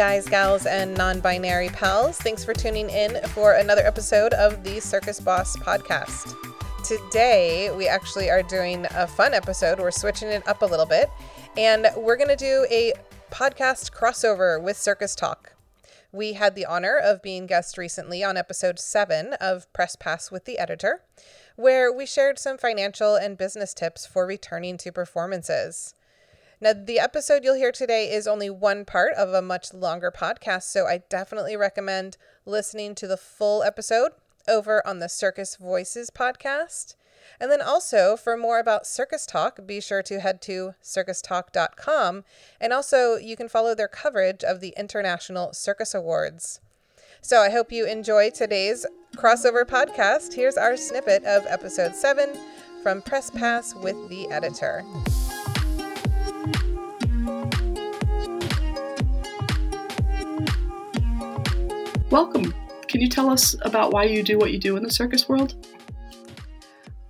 guys, gals, and non-binary pals. Thanks for tuning in for another episode of the Circus Boss podcast. Today, we actually are doing a fun episode. We're switching it up a little bit, and we're going to do a podcast crossover with Circus Talk. We had the honor of being guest recently on episode 7 of Press Pass with the Editor, where we shared some financial and business tips for returning to performances. Now, the episode you'll hear today is only one part of a much longer podcast, so I definitely recommend listening to the full episode over on the Circus Voices podcast. And then also, for more about Circus Talk, be sure to head to circustalk.com. And also, you can follow their coverage of the International Circus Awards. So I hope you enjoy today's crossover podcast. Here's our snippet of episode 7 from Press Pass with the Editor. Welcome. Can you tell us about why you do what you do in the circus world?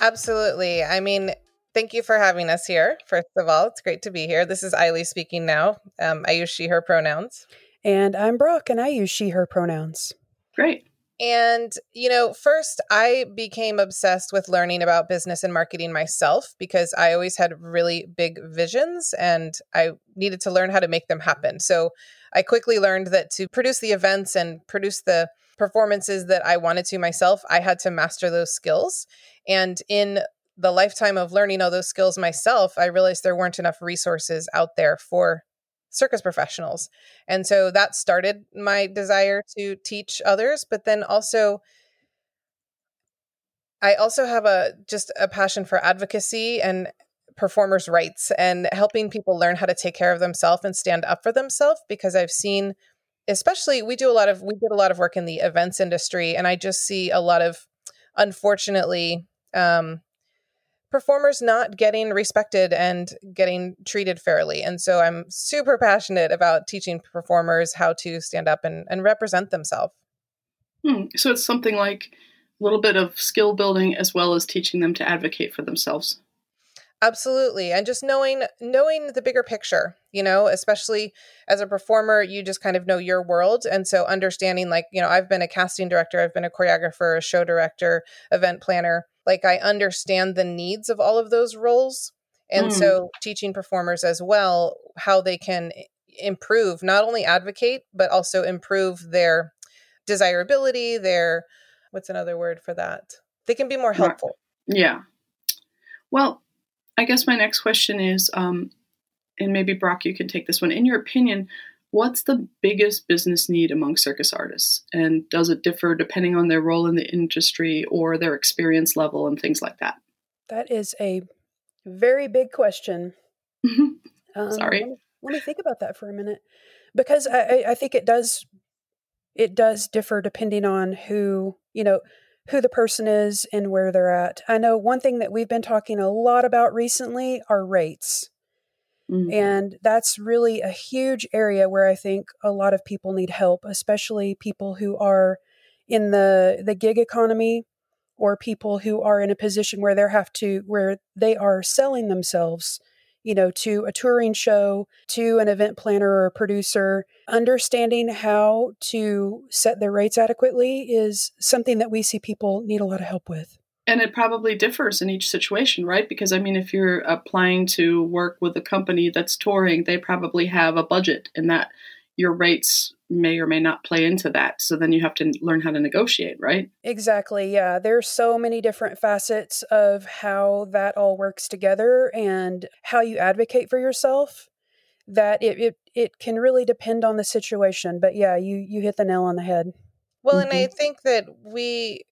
Absolutely. I mean, thank you for having us here. First of all, it's great to be here. This is Ileigh speaking now. I use she, her pronouns. And I'm Brock, and I use she, her pronouns. Great. And, you know, first, I became obsessed with learning about business and marketing myself because I always had really big visions and I needed to learn how to make them happen. So I quickly learned that to produce the events and produce the performances that I wanted to myself, I had to master those skills. And in the lifetime of learning all those skills myself, I realized there weren't enough resources out there for circus professionals. And so that started my desire to teach others. But then also, I also have a passion for advocacy and performers' rights and helping people learn how to take care of themselves and stand up for themselves, because I've seen, especially we did a lot of work in the events industry, and I just see a lot of, unfortunately, performers not getting respected and getting treated fairly. And so I'm super passionate about teaching performers how to stand up and represent themselves. So it's something like a little bit of skill building as well as teaching them to advocate for themselves. Absolutely. And just knowing the bigger picture, you know, especially as a performer, you just kind of know your world. And so understanding, like, you know, I've been a casting director, I've been a choreographer, a show director, event planner. Like, I understand the needs of all of those roles. And so teaching performers as well, how they can improve, not only advocate, but also improve their desirability, their, what's another word for that? They can be more helpful. Yeah. Well, I guess my next question is, and maybe Brock, you can take this one. In your opinion, what's the biggest business need among circus artists? And does it differ depending on their role in the industry or their experience level and things like that? That is a very big question. Sorry. Let me think about that for a minute, because I think it does differ depending on who the person is and where they're at. I know one thing that we've been talking a lot about recently are rates. Mm-hmm. And that's really a huge area where I think a lot of people need help, especially people who are in the gig economy or people who are in a position where they are selling themselves, you know, to a touring show, to an event planner or producer. Understanding how to set their rates adequately is something that we see people need a lot of help with. And it probably differs in each situation, right? Because, I mean, if you're applying to work with a company that's touring, they probably have a budget, and that your rates may or may not play into that. So then you have to learn how to negotiate, right? Exactly. Yeah. There's so many different facets of how that all works together and how you advocate for yourself that it can really depend on the situation. But yeah, you hit the nail on the head. Well, and I think that we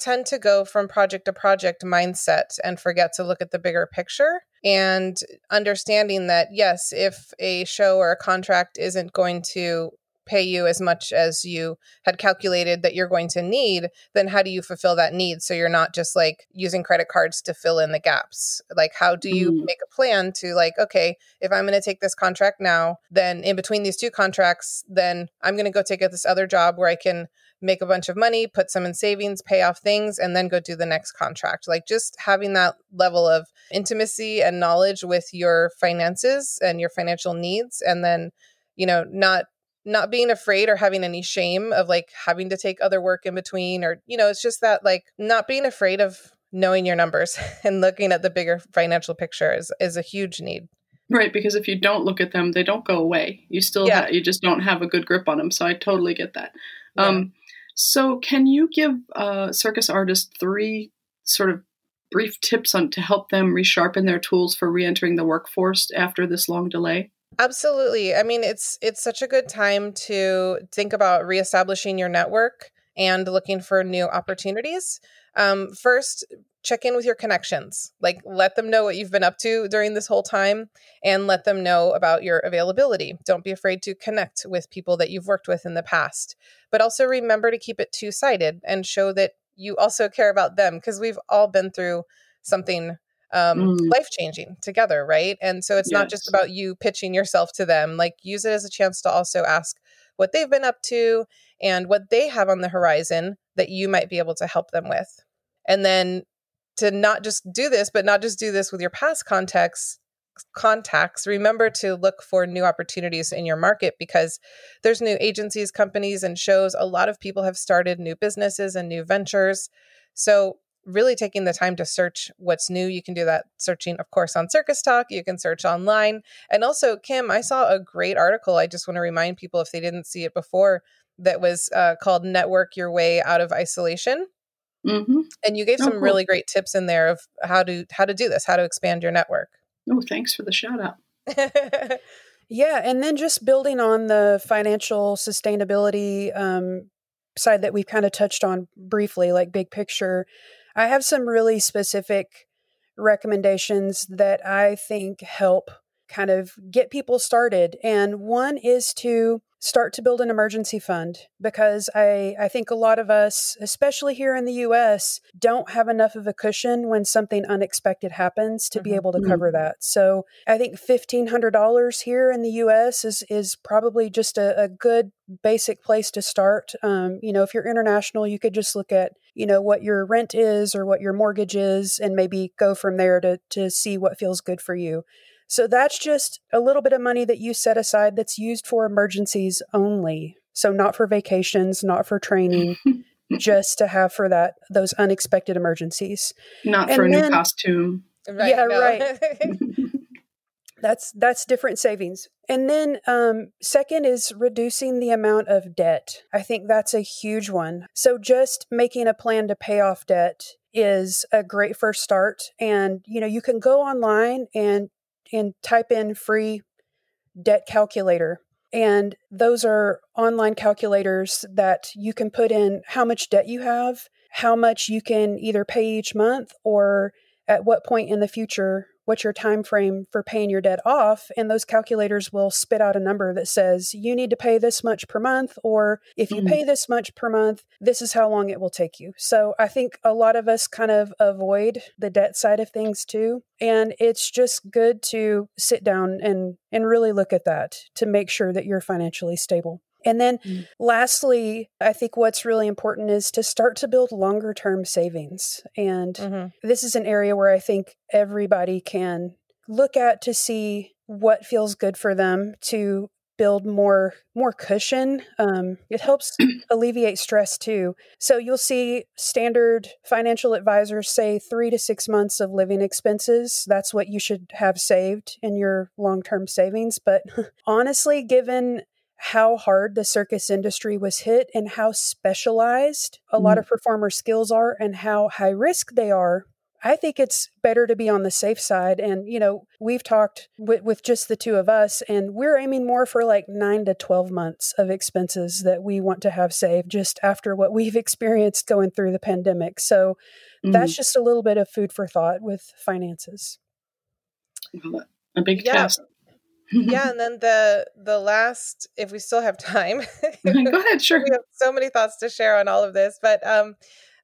tend to go from project to project mindset and forget to look at the bigger picture, and understanding that, yes, if a show or a contract isn't going to pay you as much as you had calculated that you're going to need, then how do you fulfill that need? So you're not just like using credit cards to fill in the gaps. Like, how do you make a plan to, like, okay, if I'm going to take this contract now, then in between these two contracts, then I'm going to go take out this other job where I can make a bunch of money, put some in savings, pay off things, and then go do the next contract. Like, just having that level of intimacy and knowledge with your finances and your financial needs, and then, you know, not not being afraid or having any shame of like having to take other work in between, or, you know, it's just that like not being afraid of knowing your numbers and looking at the bigger financial picture is a huge need. Right. Because if you don't look at them, they don't go away. You still, you just don't have a good grip on them. So I totally get that. Yeah. So can you give circus artists three sort of brief tips on to help them resharpen their tools for reentering the workforce after this long delay? Absolutely. I mean, it's such a good time to think about reestablishing your network and looking for new opportunities. First, check in with your connections. Like, let them know what you've been up to during this whole time and let them know about your availability. Don't be afraid to connect with people that you've worked with in the past, but also remember to keep it two-sided and show that you also care about them, because we've all been through something life-changing together, right? And so it's not just about you pitching yourself to them. Like, use it as a chance to also ask what they've been up to and what they have on the horizon that you might be able to help them with. And then to not just do this, but not just do this with your past contacts, remember to look for new opportunities in your market, because there's new agencies, companies, and shows. A lot of people have started new businesses and new ventures. So really taking the time to search what's new. You can do that searching, of course, on Circus Talk. You can search online. And also, Kim, I saw a great article. I just want to remind people if they didn't see it before, that was called Network Your Way Out of Isolation. Mm-hmm. And you gave some really great tips in there of how to do this, how to expand your network. Oh, thanks for the shout out. Yeah. And then just building on the financial sustainability side that we've kind of touched on briefly, like big picture, I have some really specific recommendations that I think help kind of get people started. And one is to start to build an emergency fund, because I think a lot of us, especially here in the U.S., don't have enough of a cushion when something unexpected happens to be able to cover that. So I think $1,500 here in the U.S. is probably just a good basic place to start. You know, if you're international, you could just look at, you know, what your rent is or what your mortgage is, and maybe go from there to see what feels good for you. So that's just a little bit of money that you set aside that's used for emergencies only. So not for vacations, not for training, just to have for that, those unexpected emergencies. Not for a new costume. Right, yeah, no. Right. That's different savings. And then second is reducing the amount of debt. I think that's a huge one. So just making a plan to pay off debt is a great first start. And, you know, you can go online and type in free debt calculator. And those are online calculators that you can put in how much debt you have, how much you can either pay each month, or at what point in the future, what's your time frame for paying your debt off. And those calculators will spit out a number that says you need to pay this much per month, or if you pay this much per month, this is how long it will take you. So I think a lot of us kind of avoid the debt side of things too. And it's just good to sit down and really look at that to make sure that you're financially stable. And then lastly, I think what's really important is to start to build longer term savings. And this is an area where I think everybody can look at to see what feels good for them to build more cushion. It helps alleviate stress too. So you'll see standard financial advisors say 3 to 6 months of living expenses. That's what you should have saved in your long-term savings. But honestly, given how hard the circus industry was hit and how specialized a lot of performer skills are and how high risk they are, I think it's better to be on the safe side. And, you know, we've talked with just the two of us, and we're aiming more for like 9 to 12 months of expenses that we want to have saved just after what we've experienced going through the pandemic. So that's just a little bit of food for thought with finances. A big task. Yeah. And then the last, if we still have time, go ahead, sure. We have so many thoughts to share on all of this, but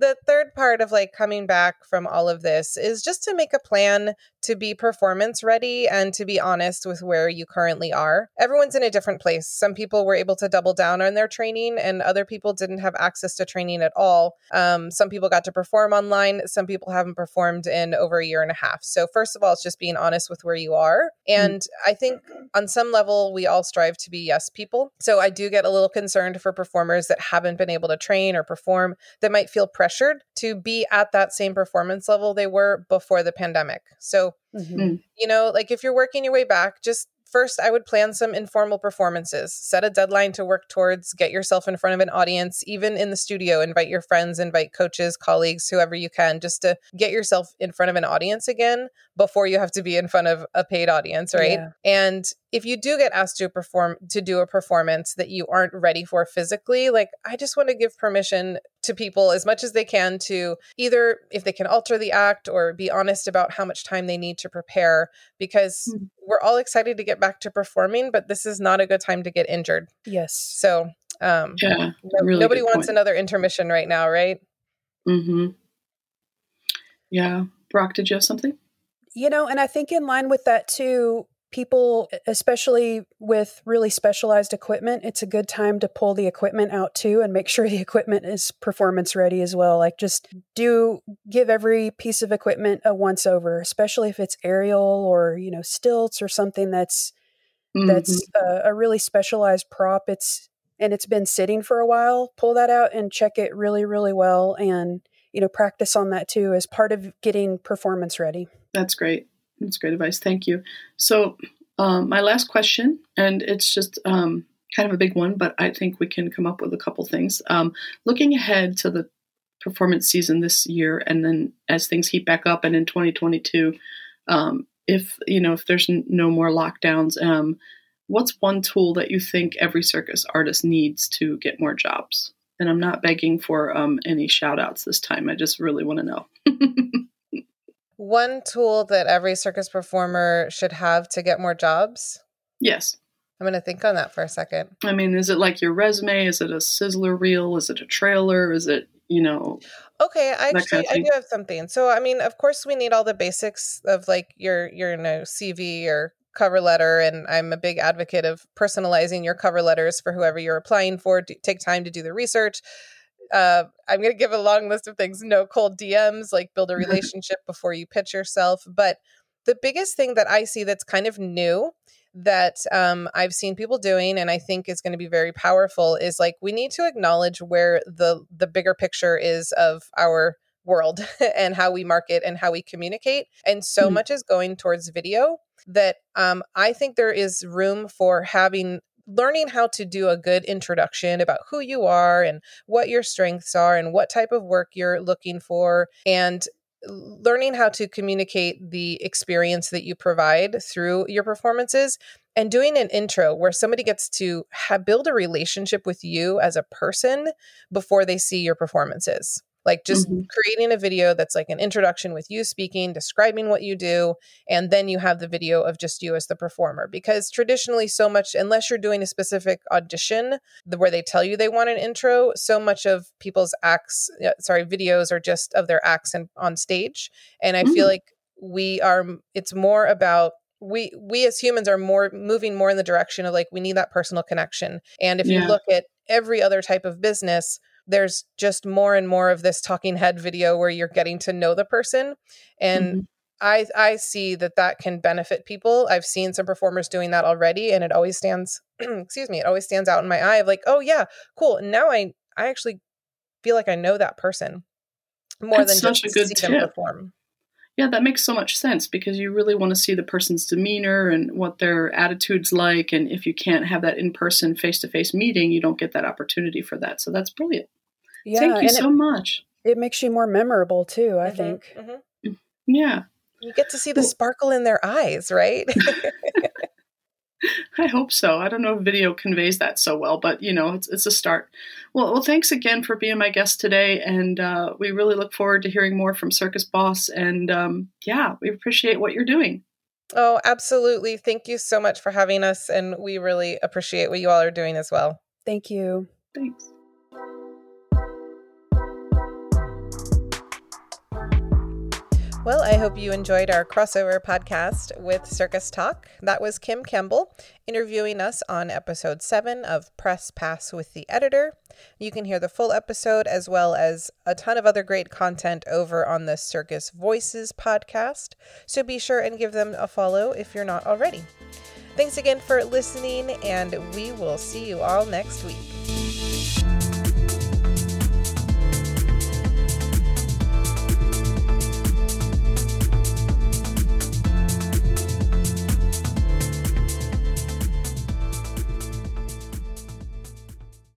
the third part of like coming back from all of this is just to make a plan to be performance ready and to be honest with where you currently are. Everyone's in a different place. Some people were able to double down on their training and other people didn't have access to training at all. Some people got to perform online. Some people haven't performed in over a year and a half. So first of all, it's just being honest with where you are. And I think on some level, we all strive to be yes people. So I do get a little concerned for performers that haven't been able to train or perform that might feel pressured to be at that same performance level they were before the pandemic. So, you know, like if you're working your way back, just first, I would plan some informal performances, set a deadline to work towards, get yourself in front of an audience, even in the studio, invite your friends, invite coaches, colleagues, whoever you can, just to get yourself in front of an audience again before you have to be in front of a paid audience, right? Yeah. And if you do get asked to perform, to do a performance that you aren't ready for physically, like I just want to give permission to people as much as they can to either if they can alter the act or be honest about how much time they need to prepare, because we're all excited to get back to performing, but this is not a good time to get injured. Yes. So yeah, really nobody wants another intermission right now, right? Yeah. Brock, did you have something? You know, and I think in line with that too, people, especially with really specialized equipment, it's a good time to pull the equipment out too and make sure the equipment is performance ready as well. Like just give every piece of equipment a once over, especially if it's aerial or, you know, stilts or something that's a really specialized prop. It's been sitting for a while, pull that out and check it really, really well. And, you know, practice on that too as part of getting performance ready. That's great. That's great advice. Thank you. So my last question, and it's just kind of a big one, but I think we can come up with a couple things. Looking ahead to the performance season this year, and then as things heat back up and in 2022, if there's no more lockdowns, what's one tool that you think every circus artist needs to get more jobs? And I'm not begging for any shout outs this time. I just really want to know. One tool that every circus performer should have to get more jobs? Yes. I'm going to think on that for a second. I mean, is it like your resume? Is it a sizzler reel? Is it a trailer? Is it, you know? Okay, I do have something. So, I mean, of course, we need all the basics of like your CV or cover letter. And I'm a big advocate of personalizing your cover letters for whoever you're applying for. Take time to do the research. I'm going to give a long list of things. No cold DMs, like build a relationship before you pitch yourself. But the biggest thing that I see that's kind of new that I've seen people doing and I think is going to be very powerful is like we need to acknowledge where the bigger picture is of our world and how we market and how we communicate. And so much is going towards video that I think there is room for learning how to do a good introduction about who you are and what your strengths are and what type of work you're looking for, and learning how to communicate the experience that you provide through your performances, and doing an intro where somebody gets to build a relationship with you as a person before they see your performances. Like just creating a video that's like an introduction with you speaking, describing what you do, and then you have the video of just you as the performer. Because traditionally so much, unless you're doing a specific audition where they tell you they want an intro, so much of people's videos are just of their acts and on stage. And I feel like it's more about, we as humans are moving more in the direction of like, we need that personal connection. And if you look at every other type of business, there's just more and more of this talking head video where you're getting to know the person. And I see that can benefit people. I've seen some performers doing that already. And it always stands, it always stands out in my eye of like, oh yeah, cool. And now I actually feel like I know that person more than just see them perform. Yeah, that makes so much sense because you really want to see the person's demeanor and what their attitude's like. And if you can't have that in-person, face-to-face meeting, you don't get that opportunity for that. So that's brilliant. Yeah, thank you so much. It makes you more memorable too, I think. Yeah. You get to see the sparkle in their eyes, right? I hope so. I don't know if video conveys that so well, but you know, it's a start. Well, thanks again for being my guest today. And we really look forward to hearing more from Circus Boss. And we appreciate what you're doing. Oh, absolutely. Thank you so much for having us. And we really appreciate what you all are doing as well. Thank you. Thanks. Well, I hope you enjoyed our crossover podcast with Circus Talk. That was Kim Campbell interviewing us on episode 7 of Press Pass with the Editor. You can hear the full episode as well as a ton of other great content over on the Circus Voices podcast. So be sure and give them a follow if you're not already. Thanks again for listening, and we will see you all next week.